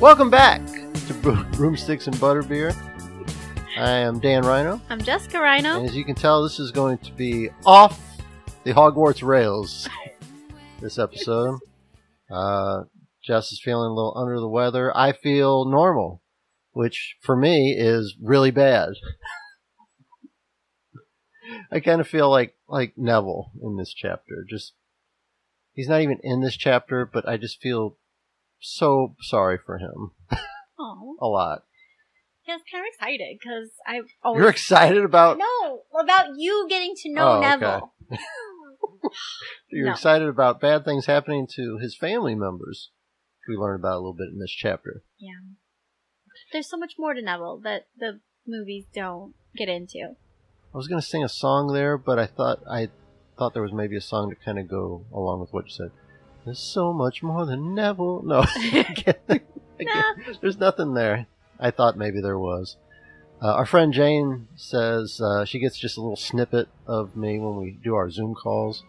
Welcome back to Broomsticks and Butterbeer. I am Dan Rhino. I'm Jessica Rhino. And as you can tell, this is going to be off the Hogwarts rails this episode. Jess is feeling a little under the weather. I feel normal, which for me is really bad. I kind of feel like Neville in this chapter. Just, he's not even in this chapter, but I just feel so sorry for him. Oh, a lot. Yeah, it's kind of excited because I've always... You're excited about... No, about you getting to know Neville. Okay. You're excited about bad things happening to his family members. We learned about a little bit in this chapter. Yeah. There's so much more to Neville that the movies don't get into. I was going to sing a song there, but I thought there was maybe a song to kind of go along with what you said. There's so much more than Neville. No, there's nothing there. I thought maybe there was. Our friend Jane says she gets just a little snippet of me when we do our Zoom calls.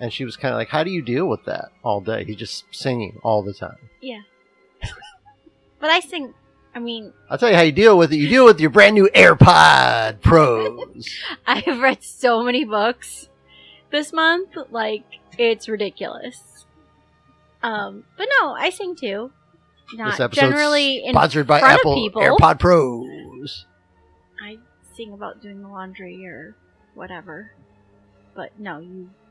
And she was kind of like, how do you deal with that all day? He's just singing all the time. Yeah. But I sing, I mean... I'll tell you how you deal with it. You deal with your brand new AirPod Pros. I have read so many books this month. Like, it's ridiculous. But no, I sing too. Not this generally sponsored by Apple AirPod Pros. I sing about doing the laundry or whatever. But no,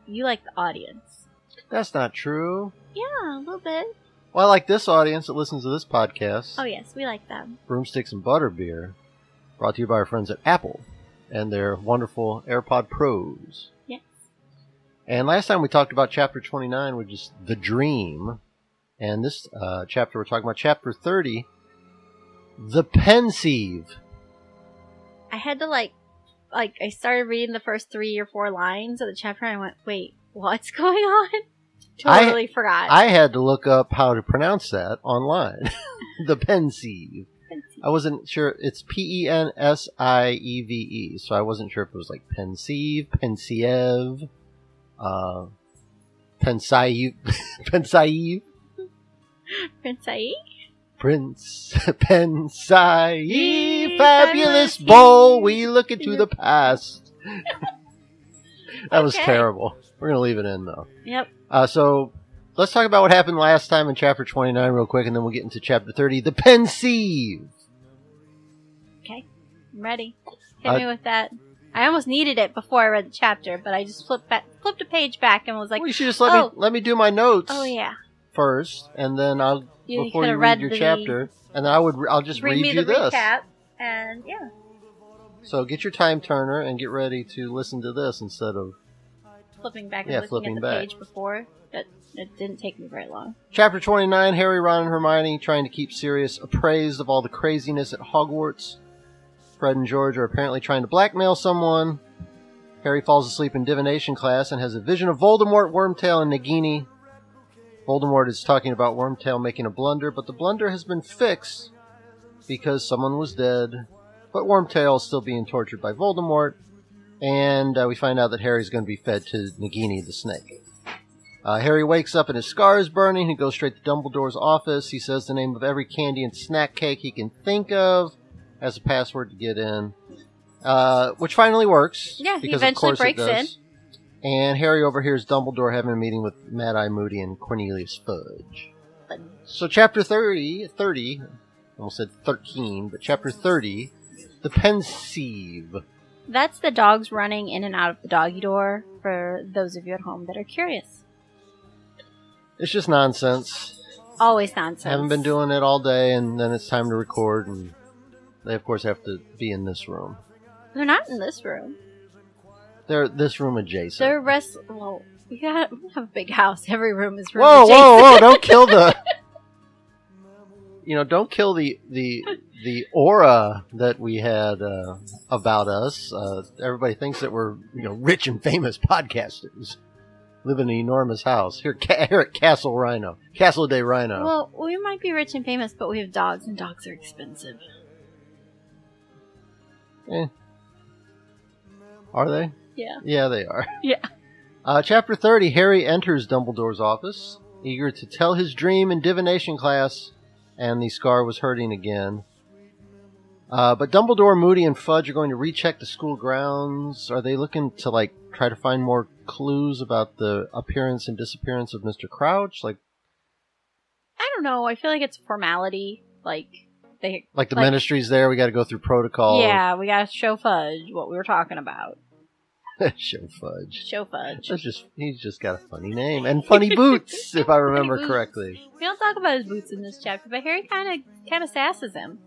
you like the audience. That's not true. Yeah, a little bit. Well, I like this audience that listens to this podcast. Oh, yes, we like them. Broomsticks and Butterbeer, brought to you by our friends at Apple and their wonderful AirPod Pros. Yes. And last time we talked about Chapter 29, which is The Dream. And this chapter, we're talking about Chapter 30, The Pensieve. I had to, like, I started reading the first 3 or 4 lines of the chapter, and I went, wait, what's going on? Totally forgot. I had to look up how to pronounce that online. The Pensieve. I wasn't sure. It's Pensieve, so I wasn't sure if it was like Pensieve, Pensieve, Pensieve, Pensieve. Pensieve? Prince Pensieve, fabulous bowl, we look into the past. That was terrible. We're going to leave it in, though. Yep. So let's talk about what happened last time in Chapter 29 real quick, and then we'll get into Chapter 30, The Pensieve. Okay, I'm ready. Hit me with that. I almost needed it before I read the chapter, but I just flipped a page back and was like, well, you should just let me do my notes. Oh, yeah. First, and then I'll before you read your chapter, and then I'll just read you this recap, and yeah. So get your time turner and get ready to listen to this instead of flipping back and looking at the page before. That didn't take me very long. Chapter 29: Harry, Ron, and Hermione trying to keep Sirius appraised of all the craziness at Hogwarts. Fred and George are apparently trying to blackmail someone. Harry falls asleep in divination class and has a vision of Voldemort, Wormtail, and Nagini. Voldemort is talking about Wormtail making a blunder, but the blunder has been fixed because someone was dead. But Wormtail is still being tortured by Voldemort, and we find out that Harry's going to be fed to Nagini the snake. Harry wakes up and his scar is burning. He goes straight to Dumbledore's office. He says the name of every candy and snack cake he can think of as a password to get in, which finally works. Yeah, he eventually breaks in. And Harry overhears Dumbledore having a meeting with Mad-Eye Moody and Cornelius Fudge. So chapter 30, almost said 13, but chapter 30, The Pensieve. That's the dogs running in and out of the doggy door, for those of you at home that are curious. It's just nonsense. Always nonsense. I haven't been doing it all day, and then it's time to record, and they, of course, have to be in this room. They're not in this room. They're this room adjacent. They're well, we have a big house. Every room is room adjacent. Whoa! Don't kill the. Don't kill the aura that we had about us. Everybody thinks that we're rich and famous podcasters, live in an enormous house here at Castle de Rhino. Well, we might be rich and famous, but we have dogs, and dogs are expensive. Are they? Yeah. Yeah, they are. Yeah. Chapter 30, Harry enters Dumbledore's office, eager to tell his dream in divination class. and the scar was hurting again. But Dumbledore, Moody, and Fudge are going to recheck the school grounds. Are they looking to, like, try to find more clues about the appearance and disappearance of Mr. Crouch? Like, I don't know. I feel like it's formality. Like the ministry's there. We got to go through protocol. Yeah, we got to show Fudge what we were talking about. Show Fudge. Show Fudge. He's just got a funny name. And funny boots, if I remember correctly. We don't talk about his boots in this chapter, but Harry kind of sasses him.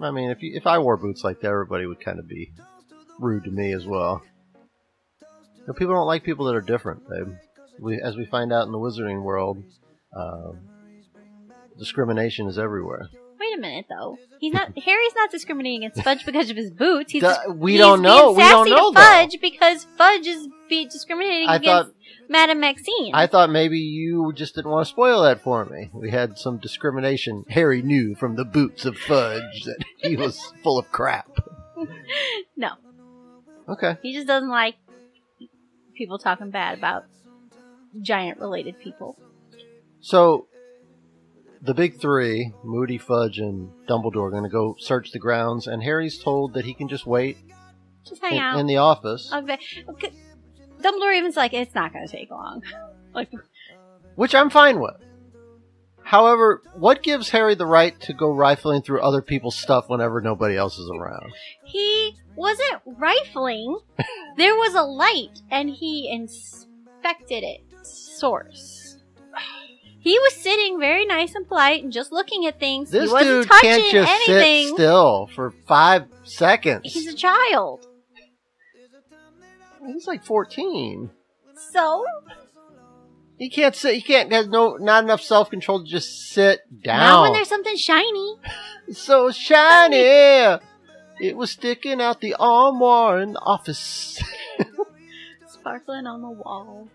I mean, if I wore boots like that, everybody would kind of be rude to me as well. You know, people don't like people that are different, babe. As we find out in the wizarding world, discrimination is everywhere. Wait a minute, though. Harry's not discriminating against Fudge because of his boots. We don't know. Fudge because Fudge is discriminating against Madame Maxine. I thought maybe you just didn't want to spoil that for me. We had some discrimination. Harry knew from the boots of Fudge that he was full of crap. No. Okay. He just doesn't like people talking bad about giant-related people. So, the big three, Moody, Fudge, and Dumbledore, are going to go search the grounds, and Harry's told that he can just wait. Just hang out. In the office. Okay. Dumbledore even's like, it's not going to take long. Which I'm fine with. However, what gives Harry the right to go rifling through other people's stuff whenever nobody else is around? He wasn't rifling. There was a light, and he inspected it. Source. He was sitting very nice and polite and just looking at things. This he wasn't dude touching can't just anything. Sit still for 5 seconds. He's a child. He's like 14. So? He can't sit. He can't. Has no. Not enough self-control to just sit down. Not when there's something shiny. So shiny. It was sticking out the armoire in the office. Sparkling on the wall.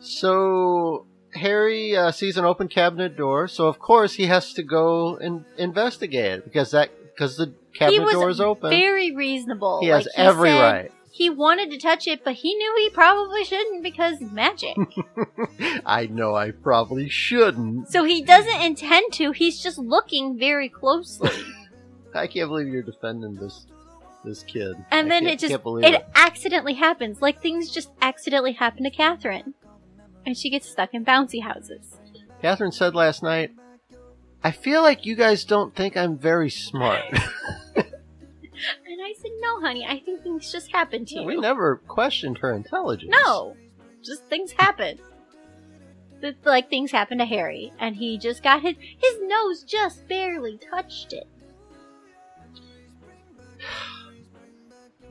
So Harry sees an open cabinet door. So of course he has to go and investigate because the cabinet door is open. He was very reasonable. He has every right. He wanted to touch it, but he knew he probably shouldn't because magic. I know I probably shouldn't. So he doesn't intend to. He's just looking very closely. I can't believe you're defending this kid. And then it accidentally happens. Like things just accidentally happen to Catherine. And she gets stuck in bouncy houses. Catherine said last night, I feel like you guys don't think I'm very smart. And I said, no, honey, I think things just happen to you. We never questioned her intelligence. No, just things happen. Like things happen to Harry. And he just got his nose just barely touched it.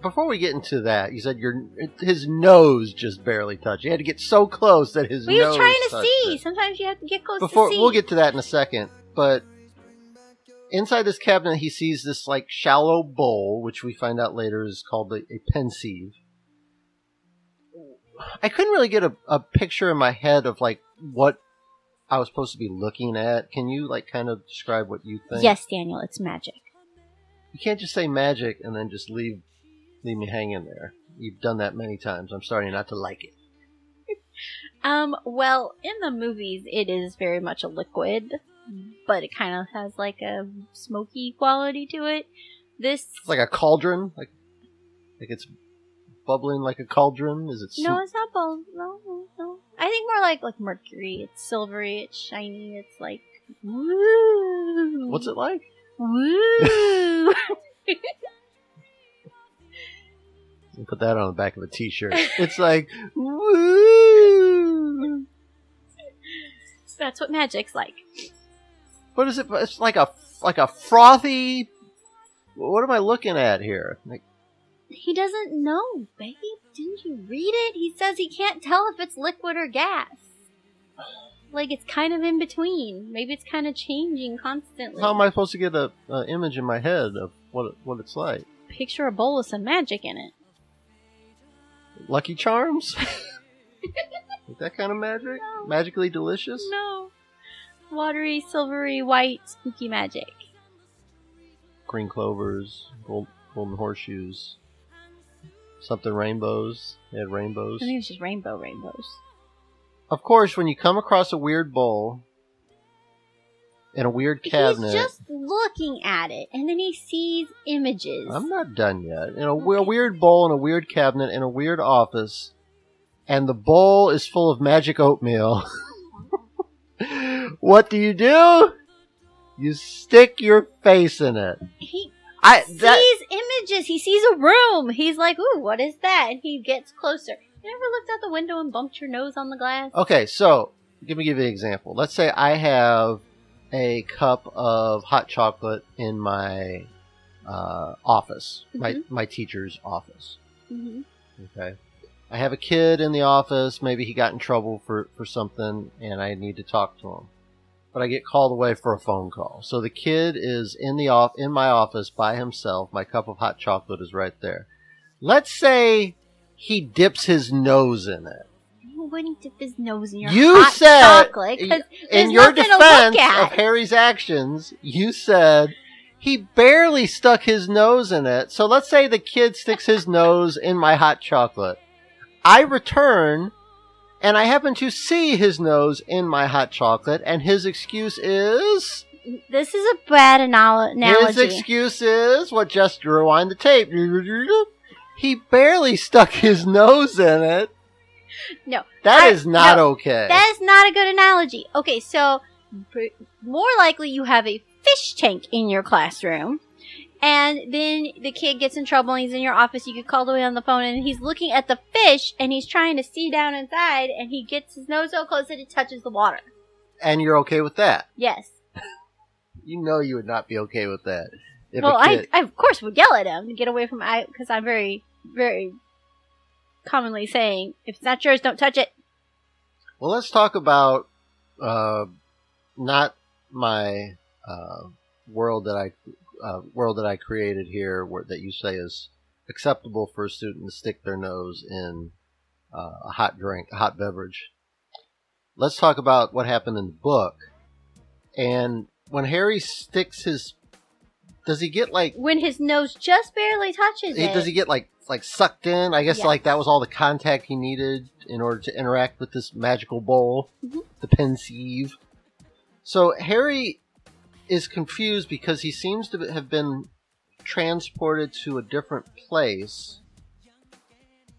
Before we get into that, you said his nose just barely touched. He had to get so close that his nose touched. We were trying to see. It. Sometimes you have to get close to see. We'll get to that in a second. But inside this cabinet, he sees this like shallow bowl, which we find out later is called a Pensieve. I couldn't really get a picture in my head of like what I was supposed to be looking at. Can you like kind of describe what you think? Yes, Daniel, it's magic. You can't just say magic and then just leave me hanging there. You've done that many times. I'm starting not to like it. Well, in the movies, it is very much a liquid, but it kind of has like a smoky quality to it. It's like a cauldron? Like it's bubbling like a cauldron? Is it? No, it's not bubbling. No. I think more like mercury. It's silvery. It's shiny. It's like, woo. What's it like? Woo. Put that on the back of a t-shirt. It's like, woo! That's what magic's like. What is it? It's like a frothy... What am I looking at here? Like, he doesn't know, babe. Didn't you read it? He says he can't tell if it's liquid or gas. Like, it's kind of in between. Maybe it's kind of changing constantly. How am I supposed to get an image in my head of what it's like? Picture a bowl with some magic in it. Lucky Charms? Is that kind of magic? No. Magically delicious? No. Watery, silvery, white, spooky magic. Green clovers, golden horseshoes, something rainbows. They had rainbows. I think it's just rainbows. Of course, when you come across a weird bowl, in a weird cabinet. He's just looking at it, and then he sees images. I'm not done yet. In a weird bowl, in a weird cabinet, in a weird office, and the bowl is full of magic oatmeal. What do? You stick your face in it. He sees images. He sees a room. He's like, ooh, what is that? And he gets closer. You ever looked out the window and bumped your nose on the glass? Okay, so let me give you an example. Let's say I have a cup of hot chocolate in my office, mm-hmm. my teacher's office. Mm-hmm. Okay. I have a kid in the office. Maybe he got in trouble for something, and I need to talk to him. But I get called away for a phone call. So the kid is in my office by himself. My cup of hot chocolate is right there. Let's say he dips his nose in it. He wouldn't dip his nose in your hot chocolate. In your defense of Harry's actions, you said he barely stuck his nose in it. So let's say the kid sticks his nose in my hot chocolate. I return, and I happen to see his nose in my hot chocolate, and his excuse is... This is a bad analogy. His excuse is... Well, just rewind the tape. He barely stuck his nose in it. No. That is not okay. That is not a good analogy. Okay, so more likely you have a fish tank in your classroom, and then the kid gets in trouble and he's in your office. You get called away on the phone and he's looking at the fish and he's trying to see down inside and he gets his nose so close that it touches the water. And you're okay with that? Yes. You know you would not be okay with that. Well, I of course would yell at him to get away from it because I'm very, very commonly saying, if it's not yours, don't touch it. Well, let's talk about not my world that I created here that you say is acceptable for a student to stick their nose in a hot drink, a hot beverage. Let's talk about what happened in the book. And when Harry sticks his... Does he get like... When his nose just barely touches it. Does he get like sucked in? I guess that was all the contact he needed in order to interact with this magical bowl, mm-hmm. the Pensieve. So Harry is confused because he seems to have been transported to a different place.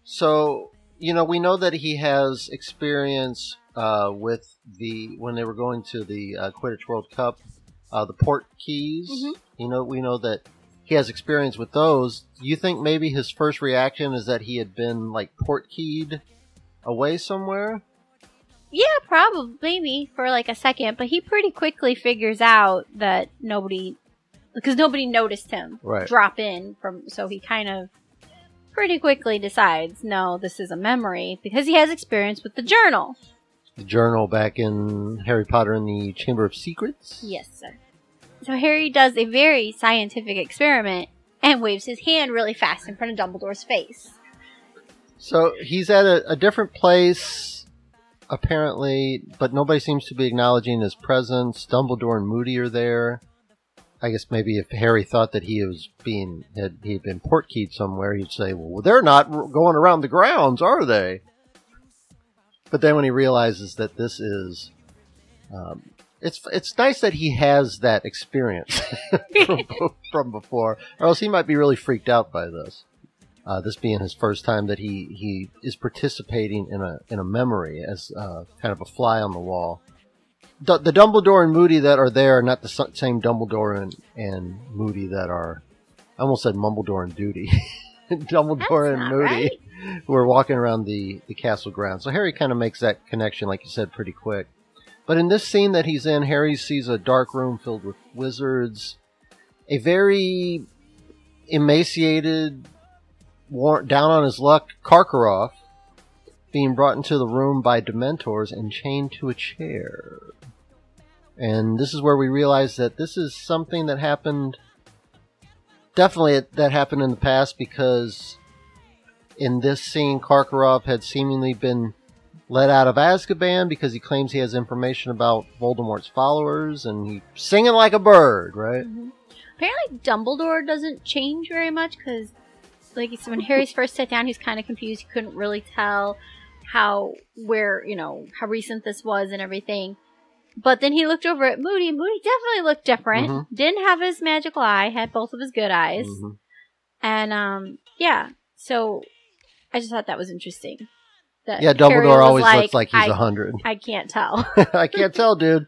So, you know, we know that he has experience when they were going to the Quidditch World Cup, the port keys. Mm-hmm. We know that he has experience with those. Do you think maybe his first reaction is that he had been like port keyed away somewhere? Yeah, probably, maybe, for like a second. But he pretty quickly figures out that nobody noticed him drop in from, so he kind of pretty quickly decides, no, this is a memory, because he has experience with the journal. The journal back in Harry Potter and the Chamber of Secrets? Yes, sir. So Harry does a very scientific experiment and waves his hand really fast in front of Dumbledore's face. So he's at a different place... Apparently, but nobody seems to be acknowledging his presence. Dumbledore and Moody are there. I guess maybe if Harry thought that he'd been portkeyed somewhere, he'd say, well, they're not going around the grounds, are they? But then when he realizes that this is... it's nice that he has that experience from before, or else he might be really freaked out by this. This being his first time that he is participating in a memory as kind of a fly on the wall. The Dumbledore and Moody that are there are not the same Dumbledore and Moody that are... I almost said Mumbledore and Duty. Dumbledore and Moody, right? Who are walking around the castle grounds. So Harry kind of makes that connection, like you said, pretty quick. But in this scene that he's in, Harry sees a dark room filled with wizards. A very emaciated... down on his luck, Karkaroff, being brought into the room by Dementors and chained to a chair. And this is where we realize that this is something that happened, definitely that happened in the past, because in this scene, Karkaroff had seemingly been let out of Azkaban because he claims he has information about Voldemort's followers, and he's singing like a bird, right? Mm-hmm. Apparently Dumbledore doesn't change very much, because... So when Harry's first sat down, he's kind of confused. He couldn't really tell how recent this was and everything. But then he looked over at Moody. Moody definitely looked different. Mm-hmm. Didn't have his magical eye. Had both of his good eyes. Mm-hmm. And, yeah. So, I just thought that was interesting. That yeah, Dumbledore always looks like he's 100. I can't tell. I can't tell, dude.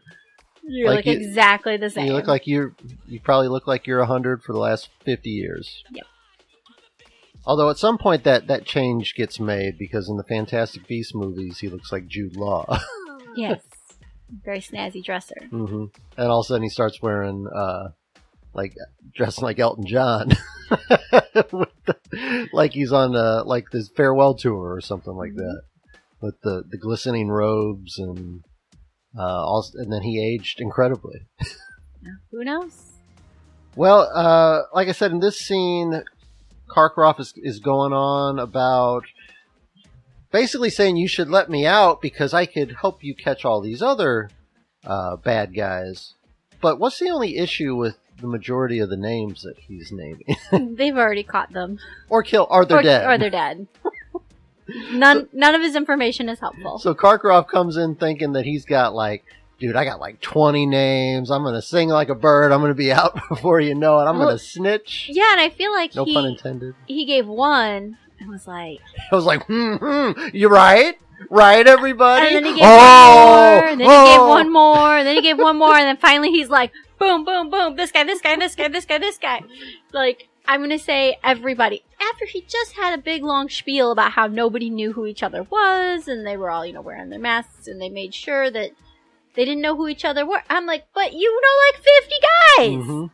You like look exactly the same. You look like you probably look like you're 100 for the last 50 years. Yep. Although at some point that change gets made because in the Fantastic Beasts movies, he looks like Jude Law. Yes. Very snazzy dresser. Mm-hmm. And all of a sudden he starts wearing, dressing like Elton John. Like he's on, this farewell tour or something like that. With the glistening robes and... and then he aged incredibly. Who knows? Well, like I said, in this scene, Karkaroff is going on about basically saying you should let me out because I could help you catch all these other bad guys. But what's the only issue with the majority of the names that he's naming? They've already caught them. Or they're dead. Or they're dead. None of his information is helpful. So Karkaroff comes in thinking that he's got 20 names. I'm going to sing like a bird. I'm going to be out before you know it. I'm going to snitch. Yeah, and I feel like no pun intended. He gave one and was like... I was like, you right? Right, everybody? And then he gave one more. And then he gave one more. And then he gave one more. And then finally he's like, boom, boom, boom. This guy, this guy, this guy, this guy, this guy. Like... I'm going to say everybody. After he just had a big, long spiel about how nobody knew who each other was, and they were all, wearing their masks, and they made sure that they didn't know who each other were. I'm like, but 50 guys! Mm-hmm.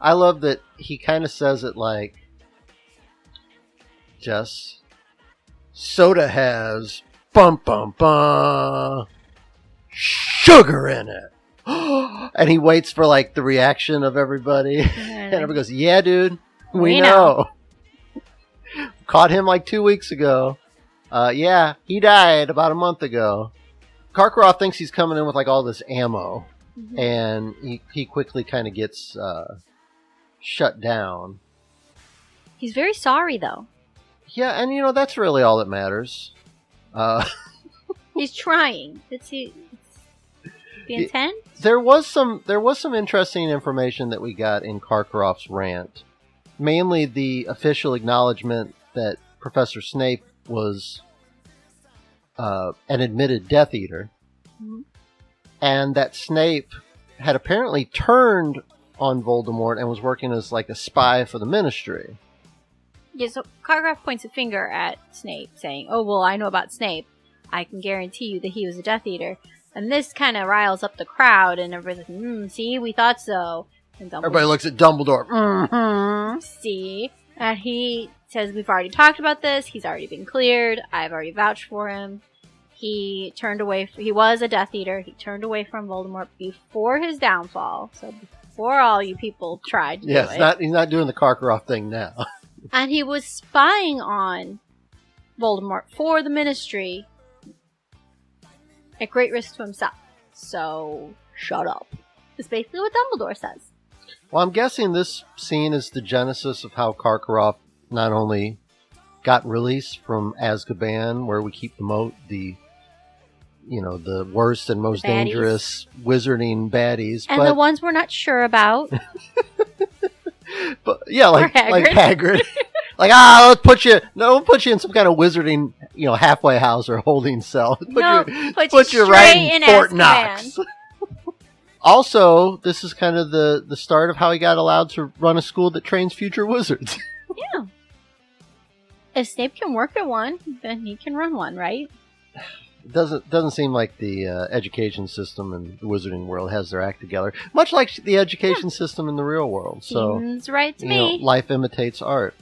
I love that he kind of says it like, just, soda has, bum, bum, bum, sugar in it. And he waits for the reaction of everybody. Mm-hmm. And everybody goes, yeah, dude, we know. Caught him 2 weeks ago. Yeah, he died about a month ago. Karkaroff thinks he's coming in with all this ammo. Mm-hmm. And he quickly kind of gets shut down. He's very sorry, though. Yeah, and that's really all that matters. He's trying. The intent? There was some interesting information that we got in Karkaroff's rant. Mainly the official acknowledgement that Professor Snape was an admitted Death Eater. Mm-hmm. And that Snape had apparently turned on Voldemort and was working as a spy for the Ministry. Yeah, so Karkaroff points a finger at Snape saying, oh, well, I know about Snape. I can guarantee you that he was a Death Eater. And this kind of riles up the crowd, and everybody's like, see, we thought so. And everybody looks at Dumbledore. Mm-hmm. See? And he says, we've already talked about this. He's already been cleared. I've already vouched for him. He turned away. He was a Death Eater. He turned away from Voldemort before his downfall. So before all you people tried to do it. Yeah, he's not doing the Karkaroff thing now. And he was spying on Voldemort for the Ministry. At great risk to himself. So, shut up. It's basically what Dumbledore says. Well, I'm guessing this scene is the genesis of how Karkaroff not only got released from Azkaban, where we keep the worst and most dangerous wizarding baddies. And the ones we're not sure about. But yeah, Hagrid. We'll put you in some kind of wizarding, halfway house or holding cell. Put you right in Fort Knox. Also, this is kind of the start of how he got allowed to run a school that trains future wizards. Yeah. If Snape can work at one, then he can run one, right? It doesn't seem like the education system in the wizarding world has their act together. Much like the education system in the real world. Seems right to me. Life imitates art.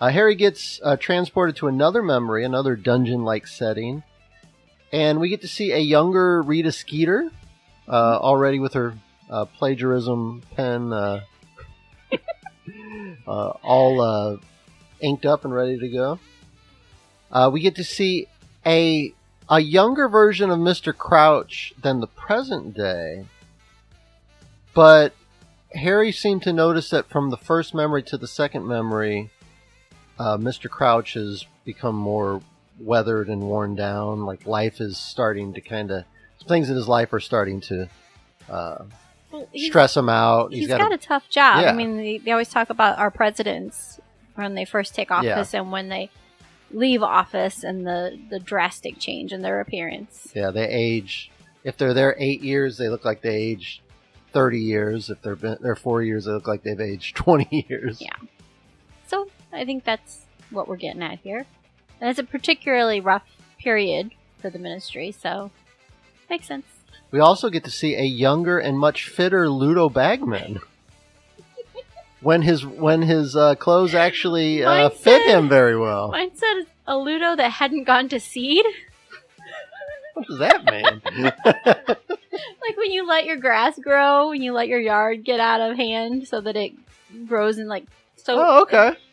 Harry gets transported to another memory, another dungeon-like setting, and we get to see a younger Rita Skeeter, already with her plagiarism pen all inked up and ready to go. We get to see a younger version of Mr. Crouch than the present day, but Harry seemed to notice that from the first memory to the second memory... Mr. Crouch has become more weathered and worn down. Life is starting to kind of things in his life are starting to stress him out. He's got a tough job. Yeah. I mean, they always talk about our presidents when they first take office and when they leave office and the drastic change in their appearance. Yeah, they age. If they're there 8 years, they look like they aged 30 years. If they're 4 years, they look like they've aged 20 years. Yeah. So I think that's what we're getting at here. And it's a particularly rough period for the Ministry, so makes sense. We also get to see a younger and much fitter Ludo Bagman. when his clothes actually fit him very well. Mine said a Ludo that hadn't gone to seed. What does that mean? Like when you let your grass grow, when you let your yard get out of hand so that it grows and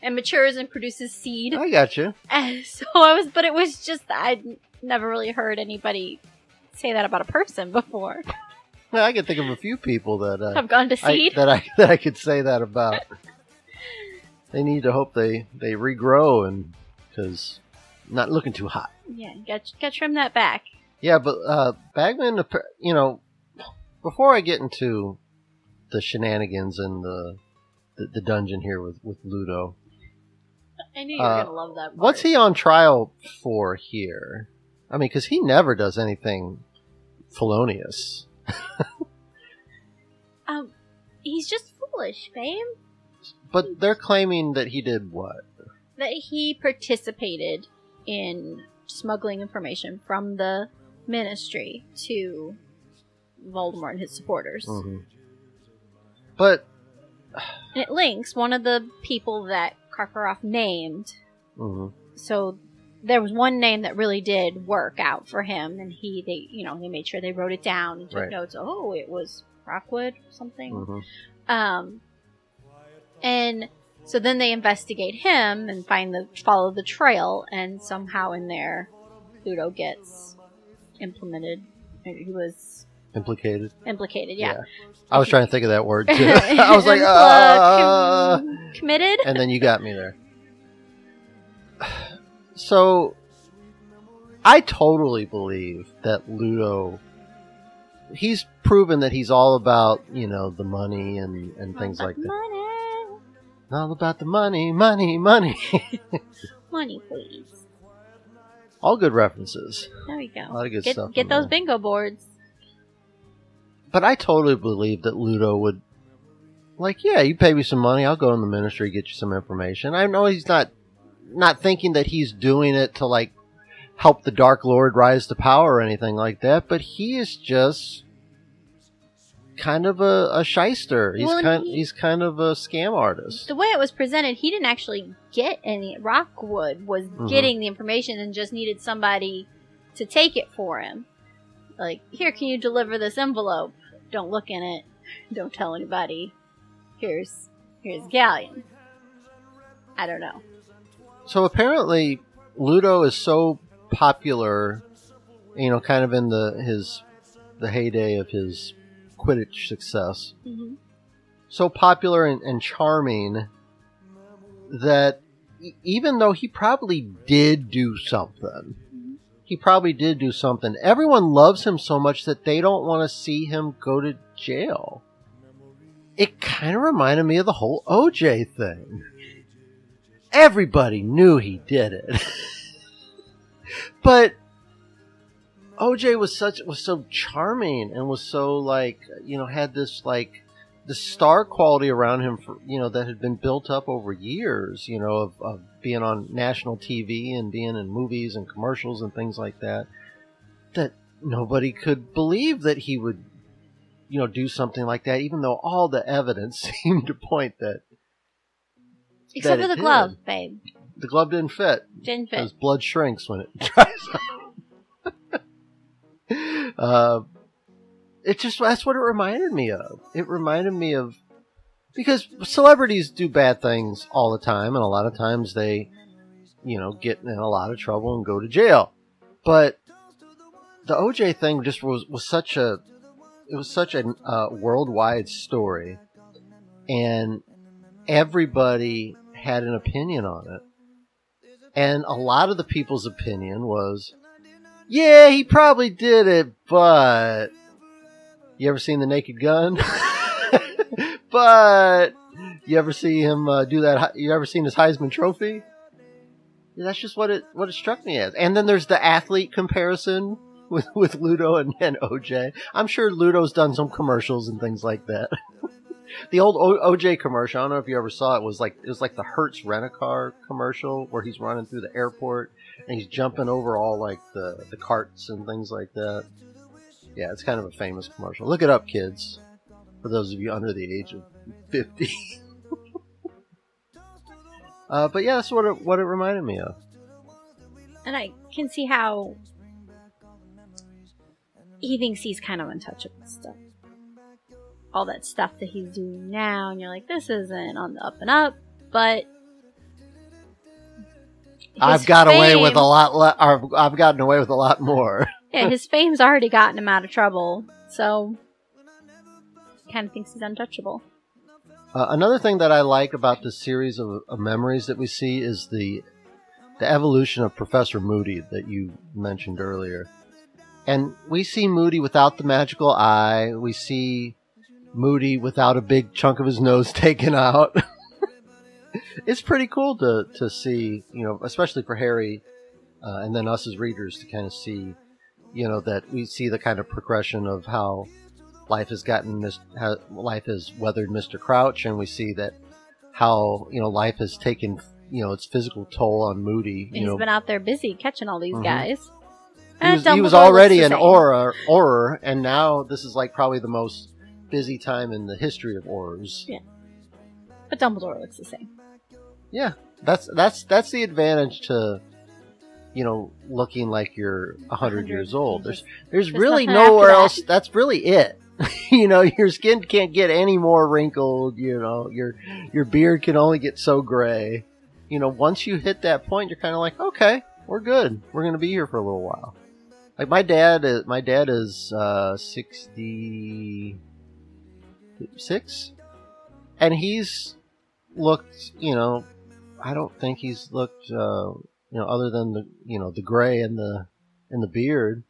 and matures and produces seed. I got you. And so it was just, I'd never really heard anybody say that about a person before. Well, I can think of a few people that have gone to seed that I could say that about. They need to hope they regrow, and because not looking too hot. Yeah, got trim that back. Yeah, but Bagman, you know, before I get into the shenanigans and the dungeon here with Ludo, I knew you were gonna love that part. What's he on trial for here? I mean, because he never does anything felonious. He's just foolish, babe. But they're claiming that he did what? That he participated in smuggling information from the Ministry to Voldemort and his supporters. Mm-hmm. But it links one of the people that Karkaroff named. Mm-hmm. So there was one name that really did work out for him, and they made sure they wrote it down and took notes. Oh, it was Rockwood or something. Mm-hmm. And so then they investigate him and follow the trail, and somehow in there, Ludo gets implemented. He was implicated. Yeah. I was trying to think of that word too. I was like, committed, and then you got me there. So, I totally believe that Ludo, he's proven that he's all about, you know, the money and things like that. Money. All about the money, money, money. Money, please. All good references. There we go. A lot of good stuff. Get those bingo boards. But I totally believe that Ludo would, like, yeah, you pay me some money, I'll go in the Ministry, get you some information. I know he's not thinking that he's doing it to, like, help the Dark Lord rise to power or anything like that, but he is just kind of a shyster. He's kind of a scam artist. The way it was presented, he didn't actually get any. Rockwood was getting the information and just needed somebody to take it for him. Like, here, can you deliver this envelope? Don't look in it. Don't tell anybody. Here's Galleon. I don't know. So apparently, Ludo is so popular, you know, kind of in the heyday of his Quidditch success, so popular and charming that even though he probably did do something, everyone loves him so much that they don't want to see him go to jail. It kind of reminded me of the whole OJ thing. Everybody knew he did it. But OJ was so charming and was so, like, you know, had this, like, the star quality around him, for, you know, that had been built up over years, you know, of being on national TV and being in movies and commercials and things like that nobody could believe that he would, you know, do something like that, even though all the evidence seemed to point that. Except for the glove, babe. The glove didn't fit. Didn't fit. His blood shrinks when it dries up. That's what it reminded me of. It reminded me of, because celebrities do bad things all the time, and a lot of times they, you know, get in a lot of trouble and go to jail. But the OJ thing just was such a worldwide story, and everybody had an opinion on it. And a lot of the people's opinion was, yeah, he probably did it, but... You ever seen The Naked Gun? But... You ever see him do that? You ever seen his Heisman Trophy? Yeah, that's just what it struck me as. And then there's the athlete comparison with Ludo and OJ. I'm sure Ludo's done some commercials and things like that. The old OJ commercial, I don't know if you ever saw it, it was like the Hertz Rent-A-Car commercial where he's running through the airport and he's jumping over all like the carts and things like that. Yeah, it's kind of a famous commercial. Look it up, kids, for those of you under the age of 50. But yeah, that's what it reminded me of. And I can see how he thinks he's kind of untouchable still. All that stuff that he's doing now, and you're like, this isn't on the up and up, but I've gotten away with a lot more. Yeah, his fame's already gotten him out of trouble, so he kind of thinks he's untouchable. Another thing that I like about this series of memories that we see is the evolution of Professor Moody that you mentioned earlier. And we see Moody without the magical eye. We see Moody without a big chunk of his nose taken out. It's pretty cool to see, you know, especially for Harry and then us as readers to kind of see, you know, that we see the kind of progression of how life has weathered Mr. Crouch, and we see that how, you know, life has taken, you know, its physical toll on Moody. He's been out there busy catching all these guys. He was already an Auror, and now this is like probably the most busy time in the history of Aurors. Yeah, but Dumbledore looks the same. Yeah, that's the advantage to, you know, looking like you're 100 years old. There's really nowhere else. That's really it. You know, your skin can't get any more wrinkled, you know, your beard can only get so gray. You know, once you hit that point, you're kind of like, okay, we're good. We're going to be here for a little while. Like my dad is 66, and he's looked, you know, I don't think he's looked, you know, other than the, you know, the gray and the beard,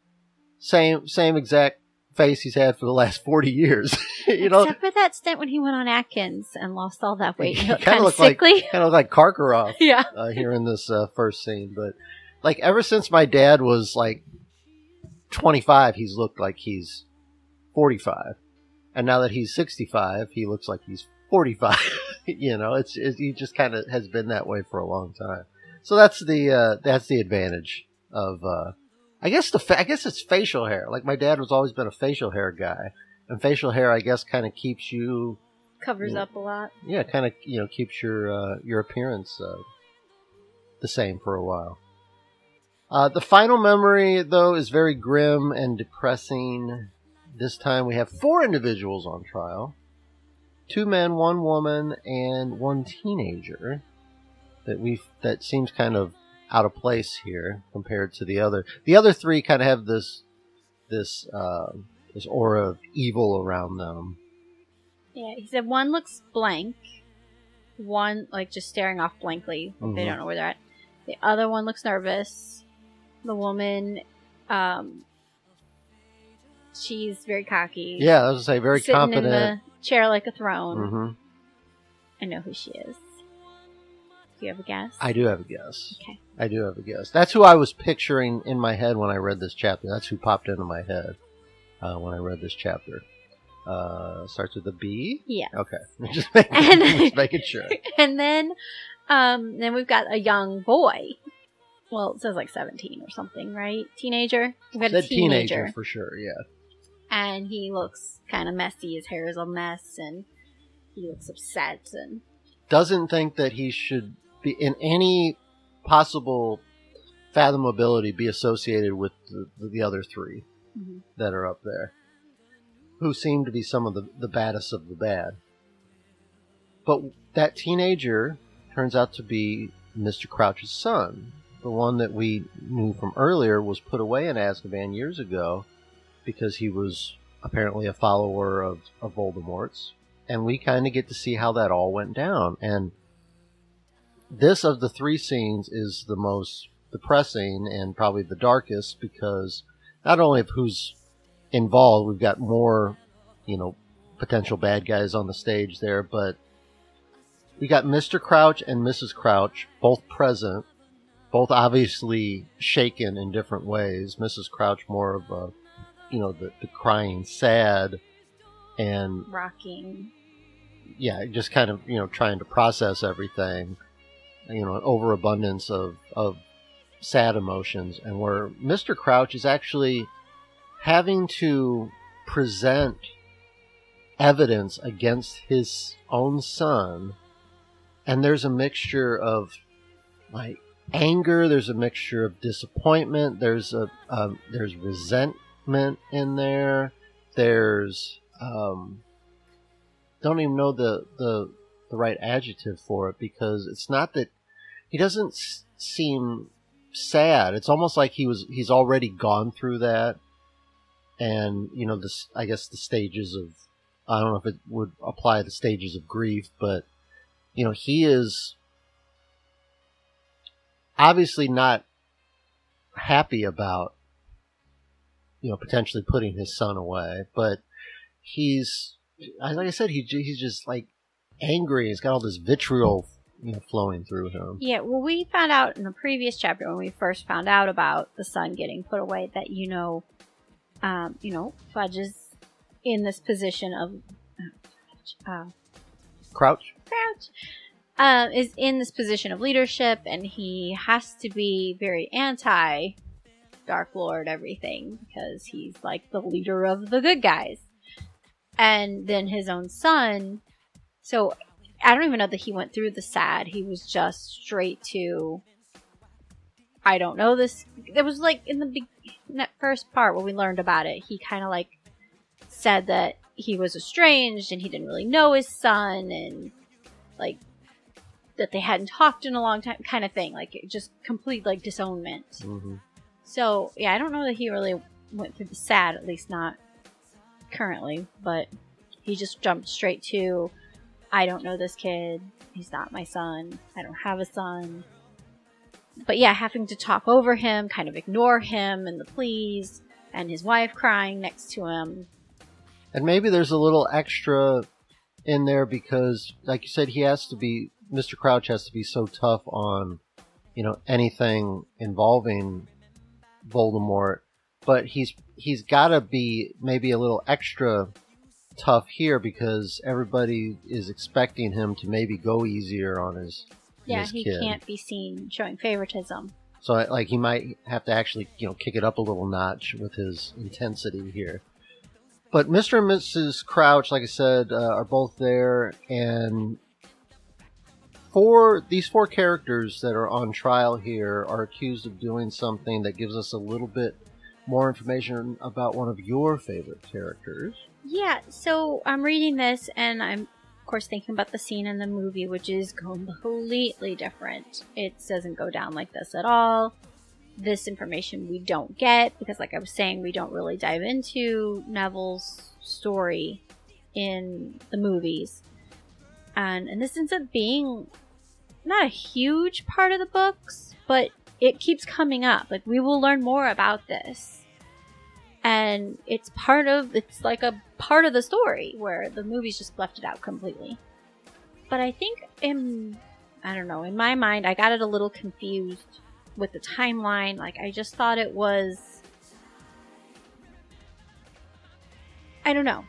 same exact face he's had for the last 40 years. You know, except for that stint when he went on Atkins and lost all that weight. Kind of sickly. Kind of like Karkaroff. Yeah. Here in this first scene, but like ever since my dad was like 25, he's looked like he's 45, and now that he's 65, he looks like he's 45. You know, it's he just kind of has been that way for a long time. So that's the advantage of I guess it's facial hair. Like my dad was always been a facial hair guy, and facial hair I guess kind of keeps you covers up a lot. Yeah, kind of, you know, keeps your appearance the same for a while. The final memory though is very grim and depressing. This time we have 4 individuals on trial: 2 men, 1 woman, and 1 teenager. That seems kind of out of place here compared to the other. The other 3 kind of have this aura of evil around them. Yeah, he said one looks blank, one like just staring off blankly. Mm-hmm. They don't know where they're at. The other one looks nervous. The woman, she's very cocky. Yeah, I was gonna say very confident. Sitting in the chair like a throne. Mm-hmm. I know who she is. Do you have a guess? I do have a guess. Okay. That's who I was picturing in my head when I read this chapter. That's who popped into my head when I read this chapter. Starts with a B? Yeah. Okay. Just making sure. And then we've got a young boy. Well, it says like 17 or something, right? Teenager? We've got a teenager for sure, yeah. And he looks kind of messy. His hair is a mess, and he looks upset and doesn't think that he should be in any possible fathomability be associated with the other 3 mm-hmm. that are up there, who seem to be some of the baddest of the bad. But that teenager turns out to be Mr. Crouch's son, the one that we knew from earlier was put away in Azkaban years ago because he was apparently a follower of Voldemort's. And we kind of get to see how that all went down. And this of the 3 scenes is the most depressing and probably the darkest, because not only of who's involved, we've got more, potential bad guys on the stage there, but we got Mr. Crouch and Mrs. Crouch both present, both obviously shaken in different ways. Mrs. Crouch more of a, the crying, sad, and rocking. Yeah, just kind of, trying to process everything, an overabundance of sad emotions. And where Mr. Crouch is actually having to present evidence against his own son. And there's a mixture of, anger. There's a mixture of disappointment. There's there's resentment in there. There's... don't even know the right adjective for it, because it's not that he doesn't seem sad. It's almost like he's already gone through that, and this, I guess, the stages of, I don't know if it would apply the stages of grief, but he is obviously not happy about potentially putting his son away, but he's, like I said, he's just angry. He's got all this vitriol, flowing through him. Yeah, well, we found out in the previous chapter when we first found out about the son getting put away that Fudge is in this position of Crouch is in this position of leadership, and he has to be very anti Dark Lord everything because he's the leader of the good guys. And then his own son. So I don't even know that he went through the sad. He was just straight to, I don't know this. It was in that first part when we learned about it, he kind of said that he was estranged and he didn't really know his son, and that they hadn't talked in a long time, kind of thing. Just complete disownment. Mm-hmm. So yeah, I don't know that he really went through the sad, at least not currently, but he just jumped straight to, I don't know this kid, he's not my son, I don't have a son. But yeah, having to talk over him, kind of ignore him and the pleas, and his wife crying next to him. And maybe there's a little extra in there because, like you said, Mr. Crouch has to be so tough on, anything involving Voldemort. But he's got to be maybe a little extra tough here because everybody is expecting him to maybe go easier on his kid. Yeah, he can't be seen showing favoritism. So he might have to actually kick it up a little notch with his intensity here. But Mr. and Mrs. Crouch, like I said, are both there, and these four characters that are on trial here are accused of doing something that gives us a little bit more information about one of your favorite characters. Yeah, so I'm reading this and I'm, of course, thinking about the scene in the movie, which is completely different. It doesn't go down like this at all. This information we don't get because, like I was saying, we don't really dive into Neville's story in the movies. And this ends up being not a huge part of the books, but it keeps coming up. We will learn more about this. And it's like a part of the story where the movies just left it out completely. But I think in my mind, I got it a little confused with the timeline. I just thought it was, I don't know.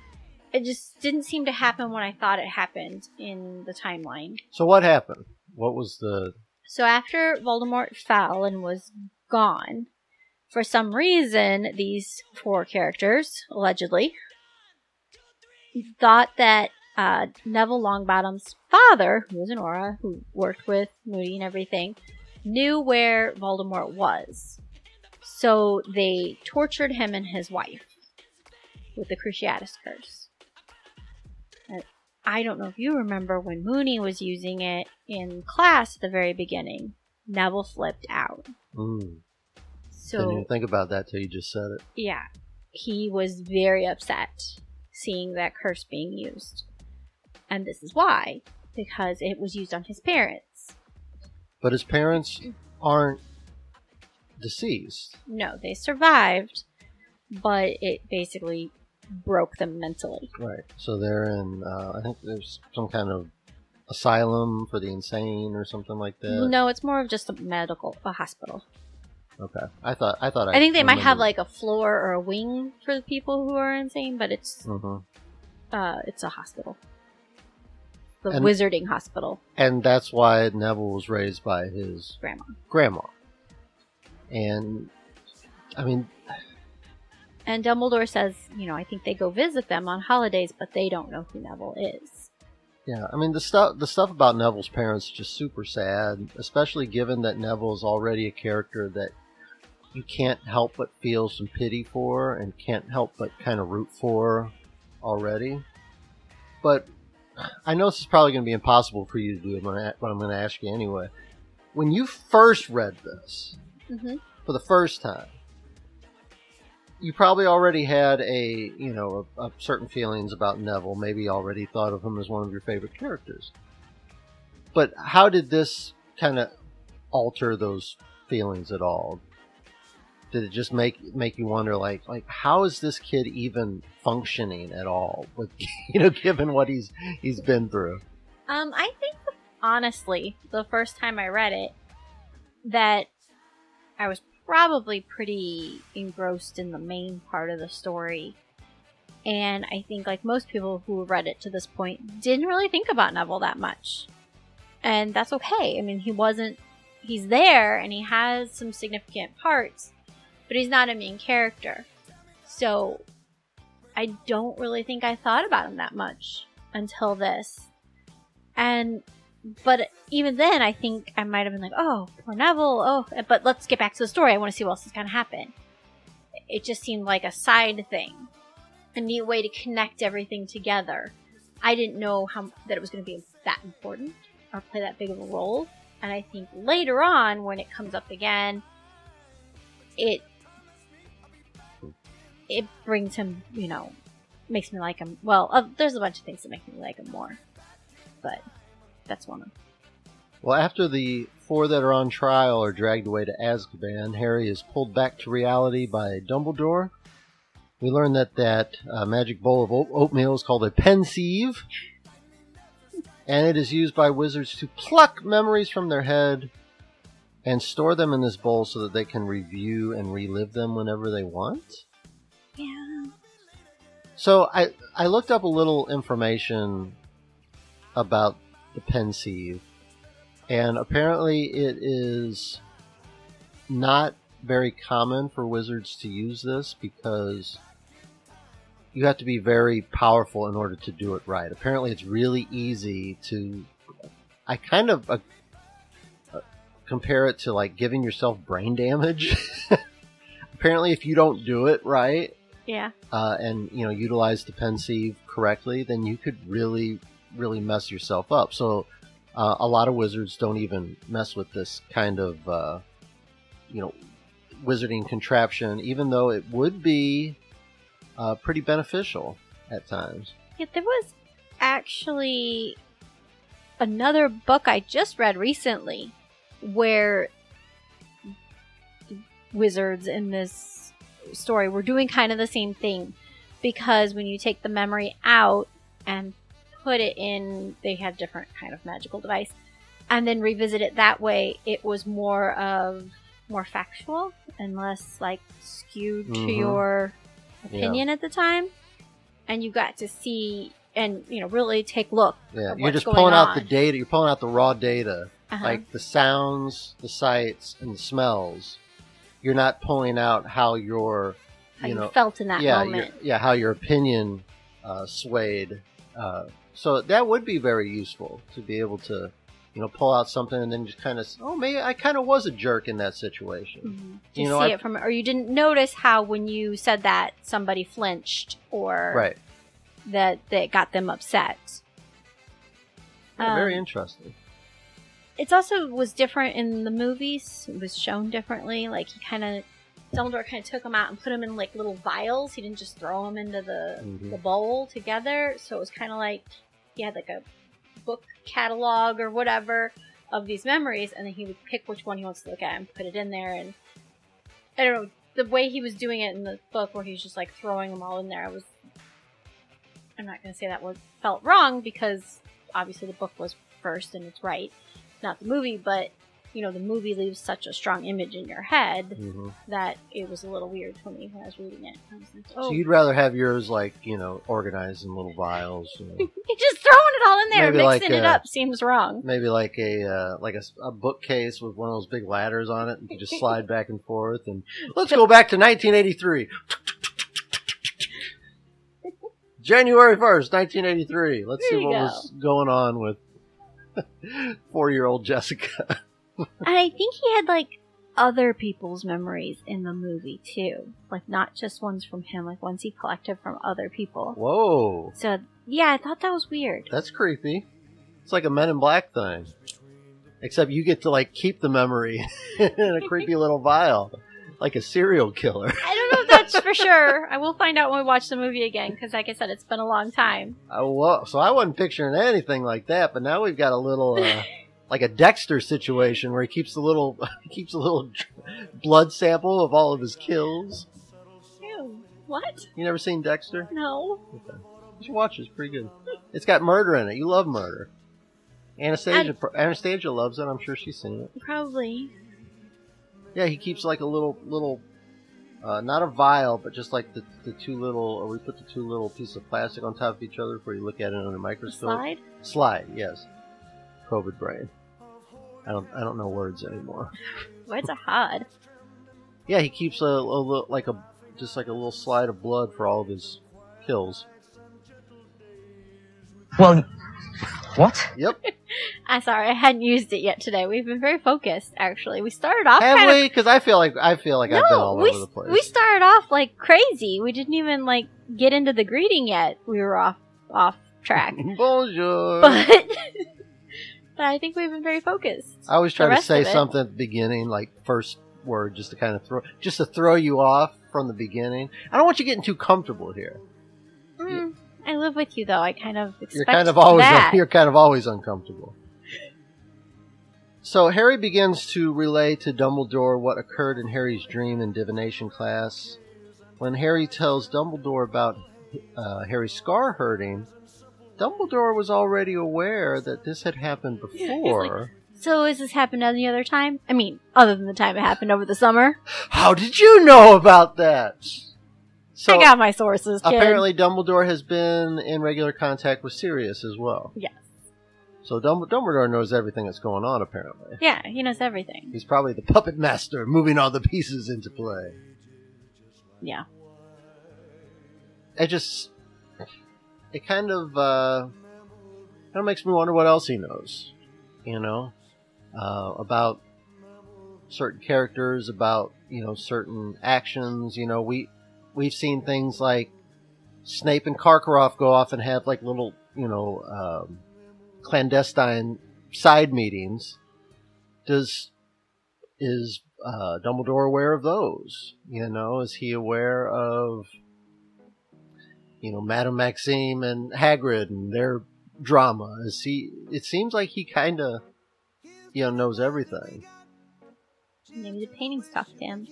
It just didn't seem to happen when I thought it happened in the timeline. So what happened? What was the... So after Voldemort fell and was gone, for some reason, these four characters, allegedly, thought that Neville Longbottom's father, who was an aura, who worked with Moody and everything, knew where Voldemort was. So they tortured him and his wife with the Cruciatus Curse. I don't know if you remember when Mooney was using it in class at the very beginning. Neville flipped out. Mm. So didn't even think about that till you just said it. Yeah. He was very upset seeing that curse being used. And this is why. Because it was used on his parents. But his parents aren't deceased. No, they survived, but it basically broke them mentally. Right. So they're in, I think there's some kind of asylum for the insane or something like that. No, it's more of just a hospital. Okay. I think they might have like a floor or a wing for the people who are insane, but it's a hospital. The wizarding hospital. And that's why Neville was raised by his grandma. And I mean, and Dumbledore says, I think they go visit them on holidays, but they don't know who Neville is. Yeah, I mean, the stuff about Neville's parents is just super sad, especially given that Neville is already a character that you can't help but feel some pity for and can't help but kind of root for already. But I know this is probably going to be impossible for you to do, but I'm going to ask you anyway. When you first read this, for the first time, you probably already had a certain feelings about Neville, maybe already thought of him as one of your favorite characters. But how did this kind of alter those feelings at all? Did it just make you wonder, like how is this kid even functioning at all, with, given what he's been through? I think, honestly, the first time I read it, that I was probably pretty engrossed in the main part of the story. And I think, like most people who read it to this point, didn't really think about Neville that much. And that's okay. I mean, he's there and he has some significant parts, but he's not a main character. So I don't really think I thought about him that much until this. But even then, I think I might have been like, oh, poor Neville, but let's get back to the story. I want to see what else is going to happen. It just seemed like a side thing, a neat way to connect everything together. I didn't know that it was going to be that important or play that big of a role. And I think later on, when it comes up again, it brings him, makes me like him. Well, there's a bunch of things that make me like him more, but... that's one. Well, after the four that are on trial are dragged away to Azkaban, Harry is pulled back to reality by Dumbledore. We learn that magic bowl of oatmeal is called a Pensieve, and it is used by wizards to pluck memories from their head and store them in this bowl so that they can review and relive them whenever they want. Yeah. So I looked up a little information about the Pensieve, and apparently it is not very common for wizards to use this because you have to be very powerful in order to do it right. Apparently it's really easy to... I kind of compare it to like giving yourself brain damage. Apparently if you don't do it right, and utilize the Pensieve correctly, then you could really mess yourself up. So a lot of wizards don't even mess with this kind of wizarding contraption, even though it would be pretty beneficial at times. Yeah, there was actually another book I just read recently where wizards in this story were doing kind of the same thing, because when you take the memory out and put it in, they had different kind of magical device, and then revisit it that way, it was more factual and less like skewed to your opinion at the time, and you got to see and really take a look. Yeah, you're just pulling out the data. You're pulling out the raw data, like the sounds, the sights, and the smells. You're not pulling out how your you felt in that moment. How your opinion swayed. So that would be very useful to be able to, pull out something and then just kind of, maybe I kind of was a jerk in that situation. Mm-hmm. Or you didn't notice how when you said that somebody flinched or that got them upset. Yeah, very interesting. It also was different in the movies. It was shown differently. Like Dumbledore kind of took them out and put them in like little vials. He didn't just throw them into the bowl together. So it was kind of like he had like a book catalog or whatever of these memories, and then he would pick which one he wants to look at and put it in there. And I don't know, the way he was doing it in the book where he was just like throwing them all in there, I'm not going to say that word felt wrong, because obviously the book was first and it's right, not the movie, but you know, the movie leaves such a strong image in your head that it was a little weird for me when I was reading it. I was like, oh. So you'd rather have yours, like, you know, organized in little vials. You know. Just throwing it all in there, maybe mixing it up seems wrong. Maybe like a bookcase with one of those big ladders on it, and you could just slide back and forth. And let's go back to 1983. January 1st, 1983. Let's see what was going on with 4-year-old Jessica. And I think he had, like, other people's memories in the movie, too. Like, not just ones from him. Like, ones he collected from other people. Whoa. So, yeah, I thought that was weird. That's creepy. It's like a Men in Black thing. Except you get to, like, keep the memory in a creepy little vial. Like a serial killer. I don't know if that's for sure. I will find out when we watch the movie again. Because, like I said, it's been a long time. Oh, well, so I wasn't picturing anything like that. But now we've got a little... like a Dexter situation where he keeps a little blood sample of all of his kills. Ew, what? You never seen Dexter? No. Okay. You should watch it. It's pretty good. It's got murder in it. You love murder. Anastasia loves it. I'm sure she's seen it. Probably. Yeah, he keeps like a little not a vial, but just like the two little, or we put the two little pieces of plastic on top of each other before you look at it under a microscope. Slide, yes. COVID brain. I don't know words anymore. Words are hard. Yeah, he keeps a little slide of blood for all of his kills. Well, what? Yep. I'm sorry, I hadn't used it yet today. We've been very focused, actually. We started off. Have we? Because I feel like I've been all over the place. We started off like crazy. We didn't even like get into the greeting yet. We were off track. Bonjour. But. But I think we've been very focused. I always try to say something at the beginning, like first word, just to kind of throw you off from the beginning. I don't want you getting too comfortable here. I live with you, though. I kind of expect you're kind of always uncomfortable. So Harry begins to relay to Dumbledore what occurred in Harry's dream and divination class. When Harry tells Dumbledore about Harry's scar hurting, Dumbledore was already aware that this had happened before. Like, so has this happened any other time? I mean, other than the time it happened over the summer? How did you know about that? So, I got my sources, kid. Apparently Dumbledore has been in regular contact with Sirius as well. Yes. So Dumbledore knows everything that's going on, apparently. Yeah, he knows everything. He's probably the puppet master moving all the pieces into play. Yeah. It kind of makes me wonder what else he knows, you know, about certain characters, about, you know, certain actions. You know, we've seen things like Snape and Karkaroff go off and have like little, you know, clandestine side meetings. Is Dumbledore aware of those? You know, is he aware of, you know, Madame Maxine and Hagrid and their drama? It seems like he kind of, you know, knows everything. Maybe the painting's talked to him.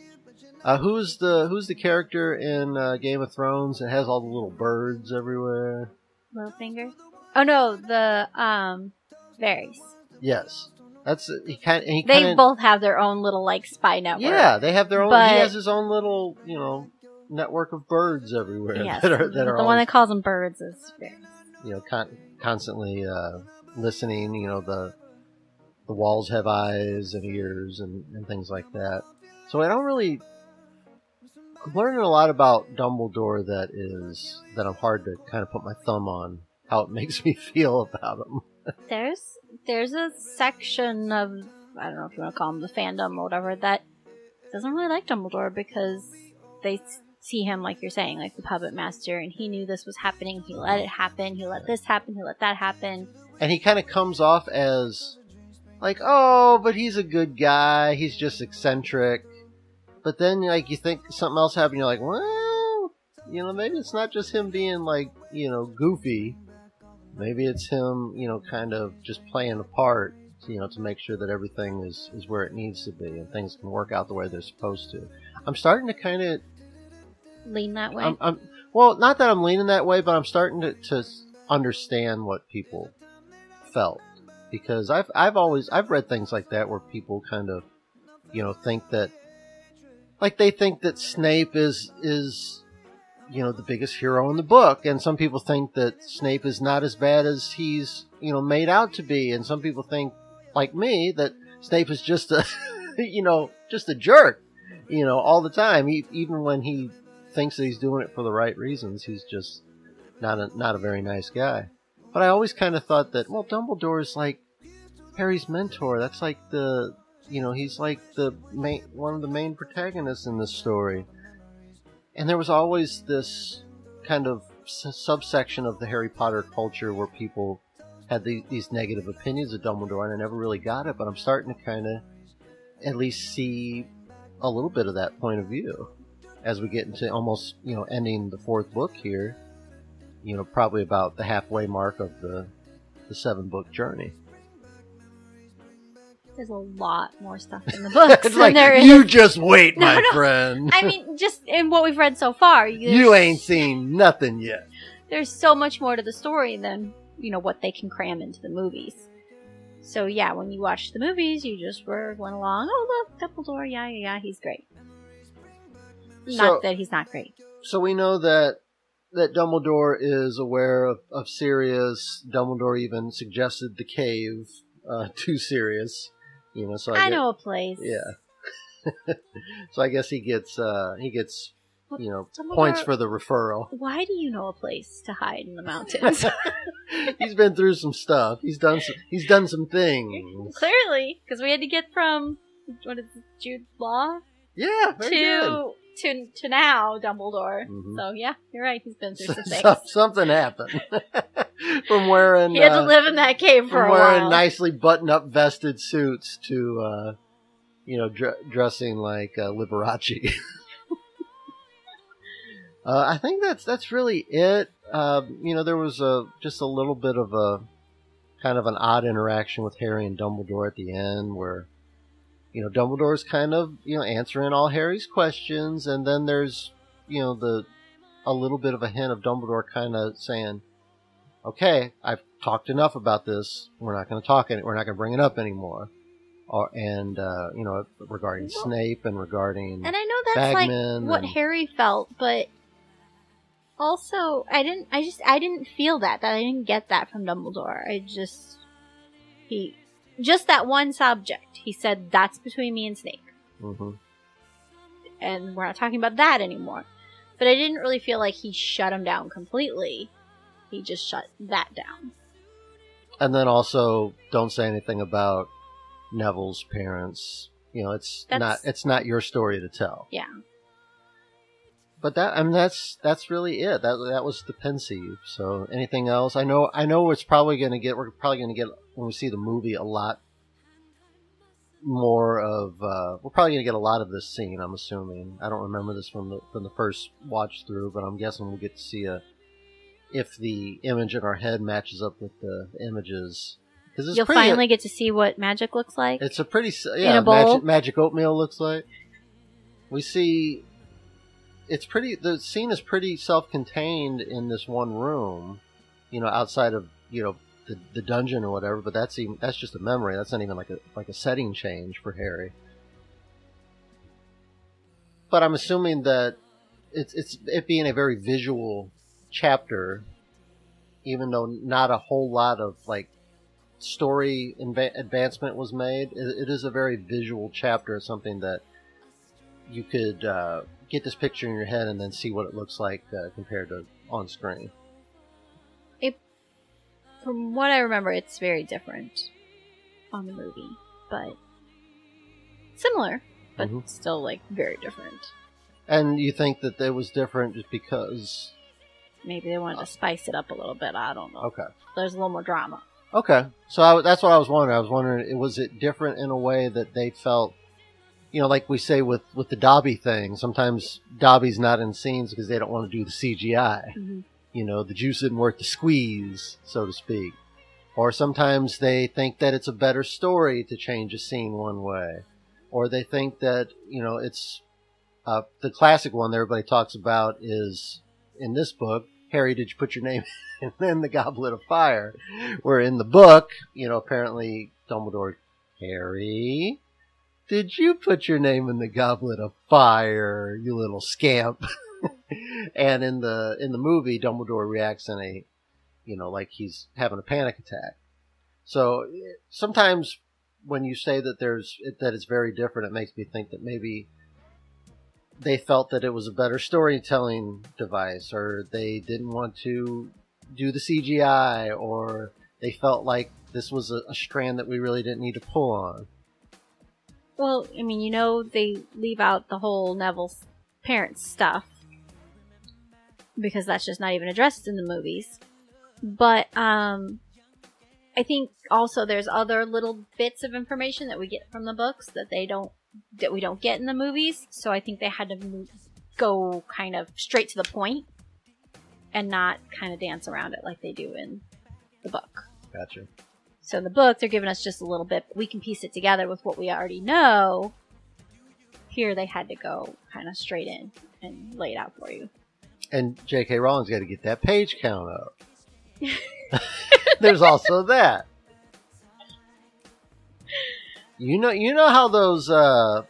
Who's the character in Game of Thrones that has all the little birds everywhere? Littlefinger? Oh no, the Varys. Yes, that's he kind. They both have their own little like spy network. Yeah, they have their own. But he has his own little, you know, network of birds everywhere. Yes, the one that calls them birds is, you know, constantly listening. You know, the walls have eyes and ears and things like that. So I'm learning a lot about Dumbledore that I'm hard to kind of put my thumb on how it makes me feel about him. There's a section of, I don't know if you want to call them the fandom or whatever, that doesn't really like Dumbledore because they see him, like you're saying, like the puppet master, and he knew this was happening. He let it happen. He let this happen. He let that happen. And he kind of comes off as like, oh, but he's a good guy. He's just eccentric. But then, like, you think something else happened. You're like, well, you know, maybe it's not just him being like, you know, goofy. Maybe it's him, you know, kind of just playing a part, you know, to make sure that everything is where it needs to be and things can work out the way they're supposed to. I'm starting to kind of lean that way. Well, not that I'm leaning that way, but I'm starting to understand what people felt, because I've read things like that where people kind of, you know, think that, like, they think that Snape is, you know, the biggest hero in the book, and some people think that Snape is not as bad as he's, you know, made out to be, and some people think, like me, that Snape is just a, you know, just a jerk, you know, all the time. Even when he thinks that he's doing it for the right reasons, he's just not a very nice guy. But I always kind of thought that, well, Dumbledore is like Harry's mentor. That's like the, you know, he's like the one of the main protagonists in this story. And there was always this kind of subsection of the Harry Potter culture where people had these negative opinions of Dumbledore, and I never really got it, but I'm starting to kind of at least see a little bit of that point of view as we get into almost, you know, ending the fourth book here, you know, probably about the halfway mark of the 7-book journey. There's a lot more stuff in the books than like, there is. You just wait, my friend. I mean, just in what we've read so far. You ain't seen nothing yet. There's so much more to the story than, you know, what they can cram into the movies. So, yeah, when you watch the movies, you just went along, oh, look, Dumbledore, yeah, he's great. So, not that he's not great. So we know that Dumbledore is aware of Sirius. Dumbledore even suggested the cave to Sirius. You know, so I know a place. Yeah. So I guess he gets you know, points for the referral. Why do you know a place to hide in the mountains? He's been through some stuff. He's done some things. Clearly, because we had to get from what is it, Jude Law? Yeah, to now Dumbledore. Mm-hmm. So yeah, you're right. He's been through some things. Something happened. From wearing he had to live in that cave for a while. From wearing nicely button-up vested suits to, you know, dressing like Liberace. I think that's really it. You know, there was just a little bit of a kind of an odd interaction with Harry and Dumbledore at the end, where, you know, Dumbledore's kind of, you know, answering all Harry's questions, and then there's, you know, a little bit of a hint of Dumbledore kind of saying, okay, I've talked enough about this. We're not going to bring it up anymore. And you know, regarding Snape and regarding Bagman. And I know that's Bagman, like what Harry felt, but also I didn't feel that I didn't get that from Dumbledore. Just that one subject. He said, that's between me and Snape. Mm-hmm. And we're not talking about that anymore. But I didn't really feel like he shut him down completely. He just shut that down. And then also, don't say anything about Neville's parents. You know, it's not your story to tell. Yeah. But that's really it. That was the Pensieve. So anything else? I know it's probably going to get, we're probably going to get, when we see the movie, a lot more of, we're probably going to get a lot of this scene, I'm assuming. I don't remember this from the first watch through, but I'm guessing we'll get to see if the image in our head matches up with the images. You'll finally get to see what magic looks like. It's a pretty... Yeah, magic oatmeal looks like. We see... It's pretty... The scene is pretty self-contained in this one room, you know, outside of, you know, the dungeon or whatever, but that's just a memory. That's not even like a setting change for Harry. But I'm assuming that it being a very visual chapter, even though not a whole lot of like story advancement was made, it is a very visual chapter. It's something that you could get this picture in your head and then see what it looks like compared to on screen. From what I remember, it's very different on the movie, but similar, but mm-hmm. still like very different. And you think that it was different just because... Maybe they wanted to spice it up a little bit. I don't know. Okay. There's a little more drama. Okay. So that's what I was wondering. I was wondering, was it different in a way that they felt, you know, like we say with the Dobby thing, sometimes Dobby's not in scenes because they don't want to do the CGI. Mm-hmm. You know, the juice isn't worth the squeeze, so to speak. Or sometimes they think that it's a better story to change a scene one way. Or they think that, you know, it's The classic one that everybody talks about is, in this book, Harry, did you put your name in the Goblet of Fire? Where in the book, you know, apparently Dumbledore, Harry, did you put your name in the Goblet of Fire, you little scamp? And in the movie, Dumbledore reacts in a, you know, like he's having a panic attack. So sometimes when you say that that it's very different, it makes me think that maybe they felt that it was a better storytelling device, or they didn't want to do the CGI, or they felt like this was a strand that we really didn't need to pull on. Well, I mean, you know, they leave out the whole Neville's parents stuff, because that's just not even addressed in the movies. But I think also there's other little bits of information that we get from the books that we don't get in the movies. So I think they had to go kind of straight to the point and not kind of dance around it like they do in the book. Gotcha. So in the book, they're giving us just a little bit. But we can piece it together with what we already know. Here they had to go kind of straight in and lay it out for you. And J.K. Rowling's got to get that page count up. There's also that. You know how those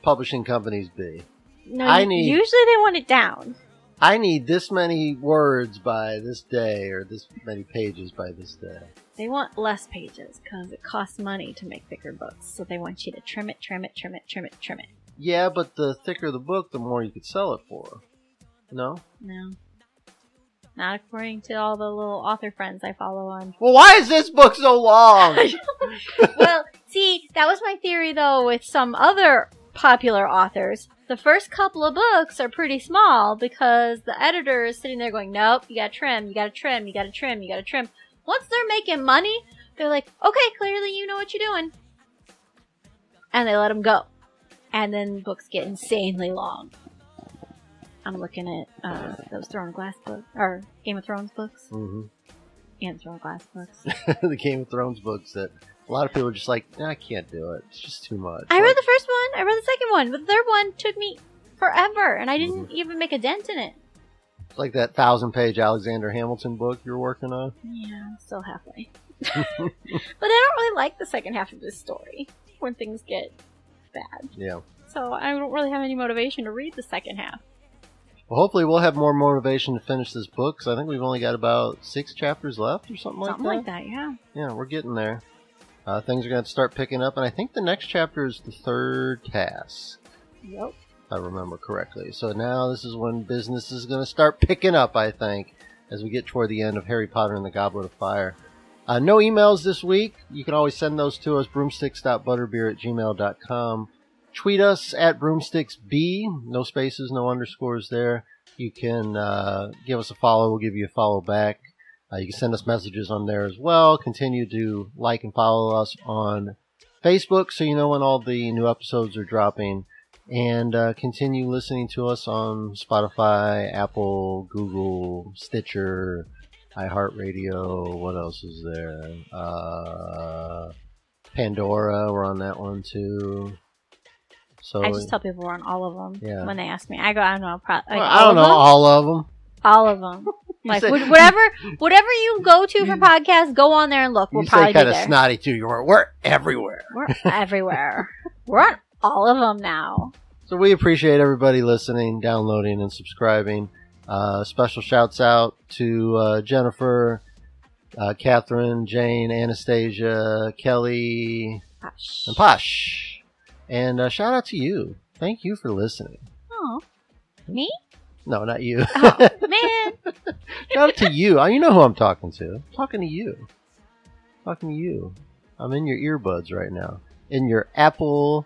publishing companies be. No, usually they want it down. I need this many words by this day, or this many pages by this day. They want less pages because it costs money to make thicker books. So they want you to trim it, trim it, trim it, trim it, trim it. Yeah, but the thicker the book, the more you could sell it for. No? No. Not according to all the little author friends I follow on. Well, why is this book so long? Well, see, that was my theory, though, with some other popular authors. The first couple of books are pretty small because the editor is sitting there going, nope, you gotta trim, you gotta trim, you gotta trim, you gotta trim. Once they're making money, they're like, okay, clearly you know what you're doing. And they let them go. And then books get insanely long. I'm looking at those Throne of Glass books, or Game of Thrones books. Mm-hmm. And Throne of Glass books. The Game of Thrones books that a lot of people are just like, nah, I can't do it. It's just too much. I read the first one. I read the second one. But the third one took me forever, and I didn't even make a dent in it. It's like that 1,000-page Alexander Hamilton book you're working on. Yeah, I'm still halfway. But I don't really like the second half of this story when things get bad. Yeah. So I don't really have any motivation to read the second half. Well, hopefully we'll have more motivation to finish this book, because I think we've only got about 6 chapters left or something like that, yeah. Yeah, we're getting there. Things are going to start picking up, and I think the next chapter is the third task. Yep. If I remember correctly. So now this is when business is going to start picking up, I think, as we get toward the end of Harry Potter and the Goblet of Fire. No emails this week. You can always send those to us, broomsticks.butterbeer@gmail.com. Tweet us at broomsticksb, no spaces, no underscores there. You can give us a follow. We'll give you a follow back. You can send us messages on there as well. Continue to like and follow us on Facebook so you know when all the new episodes are dropping. And continue listening to us on Spotify, Apple, Google, Stitcher, iHeartRadio. What else is there? Pandora, we're on that one too. So, I just tell people we're on all of them when they ask me. I go, I don't know. All of them. Like, say, whatever you go to for podcasts, go on there and look. We'll probably be there. You say kind of snotty, too. We're everywhere. We're everywhere. We're on all of them now. So we appreciate everybody listening, downloading, and subscribing. Special shouts out to Jennifer, Catherine, Jane, Anastasia, Kelly, and Posh. And shout out to you. Thank you for listening. Oh, me? No, not you. Oh, man. Shout out to you. You know who I'm talking to. I'm talking to you. I'm in your earbuds right now. In your Apple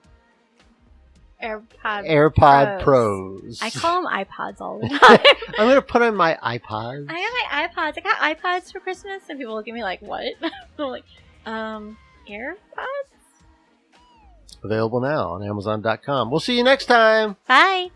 AirPod Pros. I call them iPods all the time. I'm going to put on my iPods. I have my iPods. I got iPods for Christmas, and people look at me like, what? I'm like, AirPods? Available now on Amazon.com. We'll see you next time. Bye.